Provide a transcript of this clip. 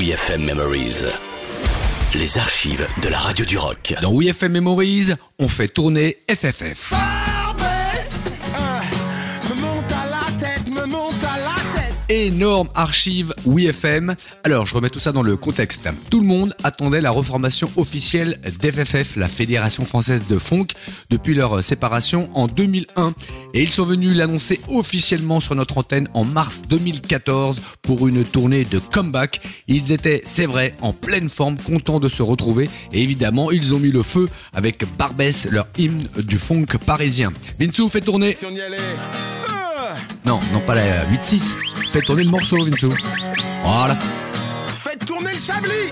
Oui FM Memories, les archives de la radio du rock. Dans Oui FM Memories, on fait tourner FFF. Énorme archive Oui FM. Alors, je remets tout ça dans le contexte. Tout le monde attendait la reformation officielle d'FFF, la Fédération Française de Funk, depuis leur séparation en 2001. Et ils sont venus l'annoncer officiellement sur notre antenne en mars 2014 pour une tournée de comeback. Ils étaient, c'est vrai, en pleine forme, contents de se retrouver. Et évidemment, ils ont mis le feu avec Barbès, leur hymne du funk parisien. Vinsou fait tourner. Si on y allait. Non, pas la 8-6. Faites tourner le morceau, Vinsou. Voilà. Faites tourner le chablis.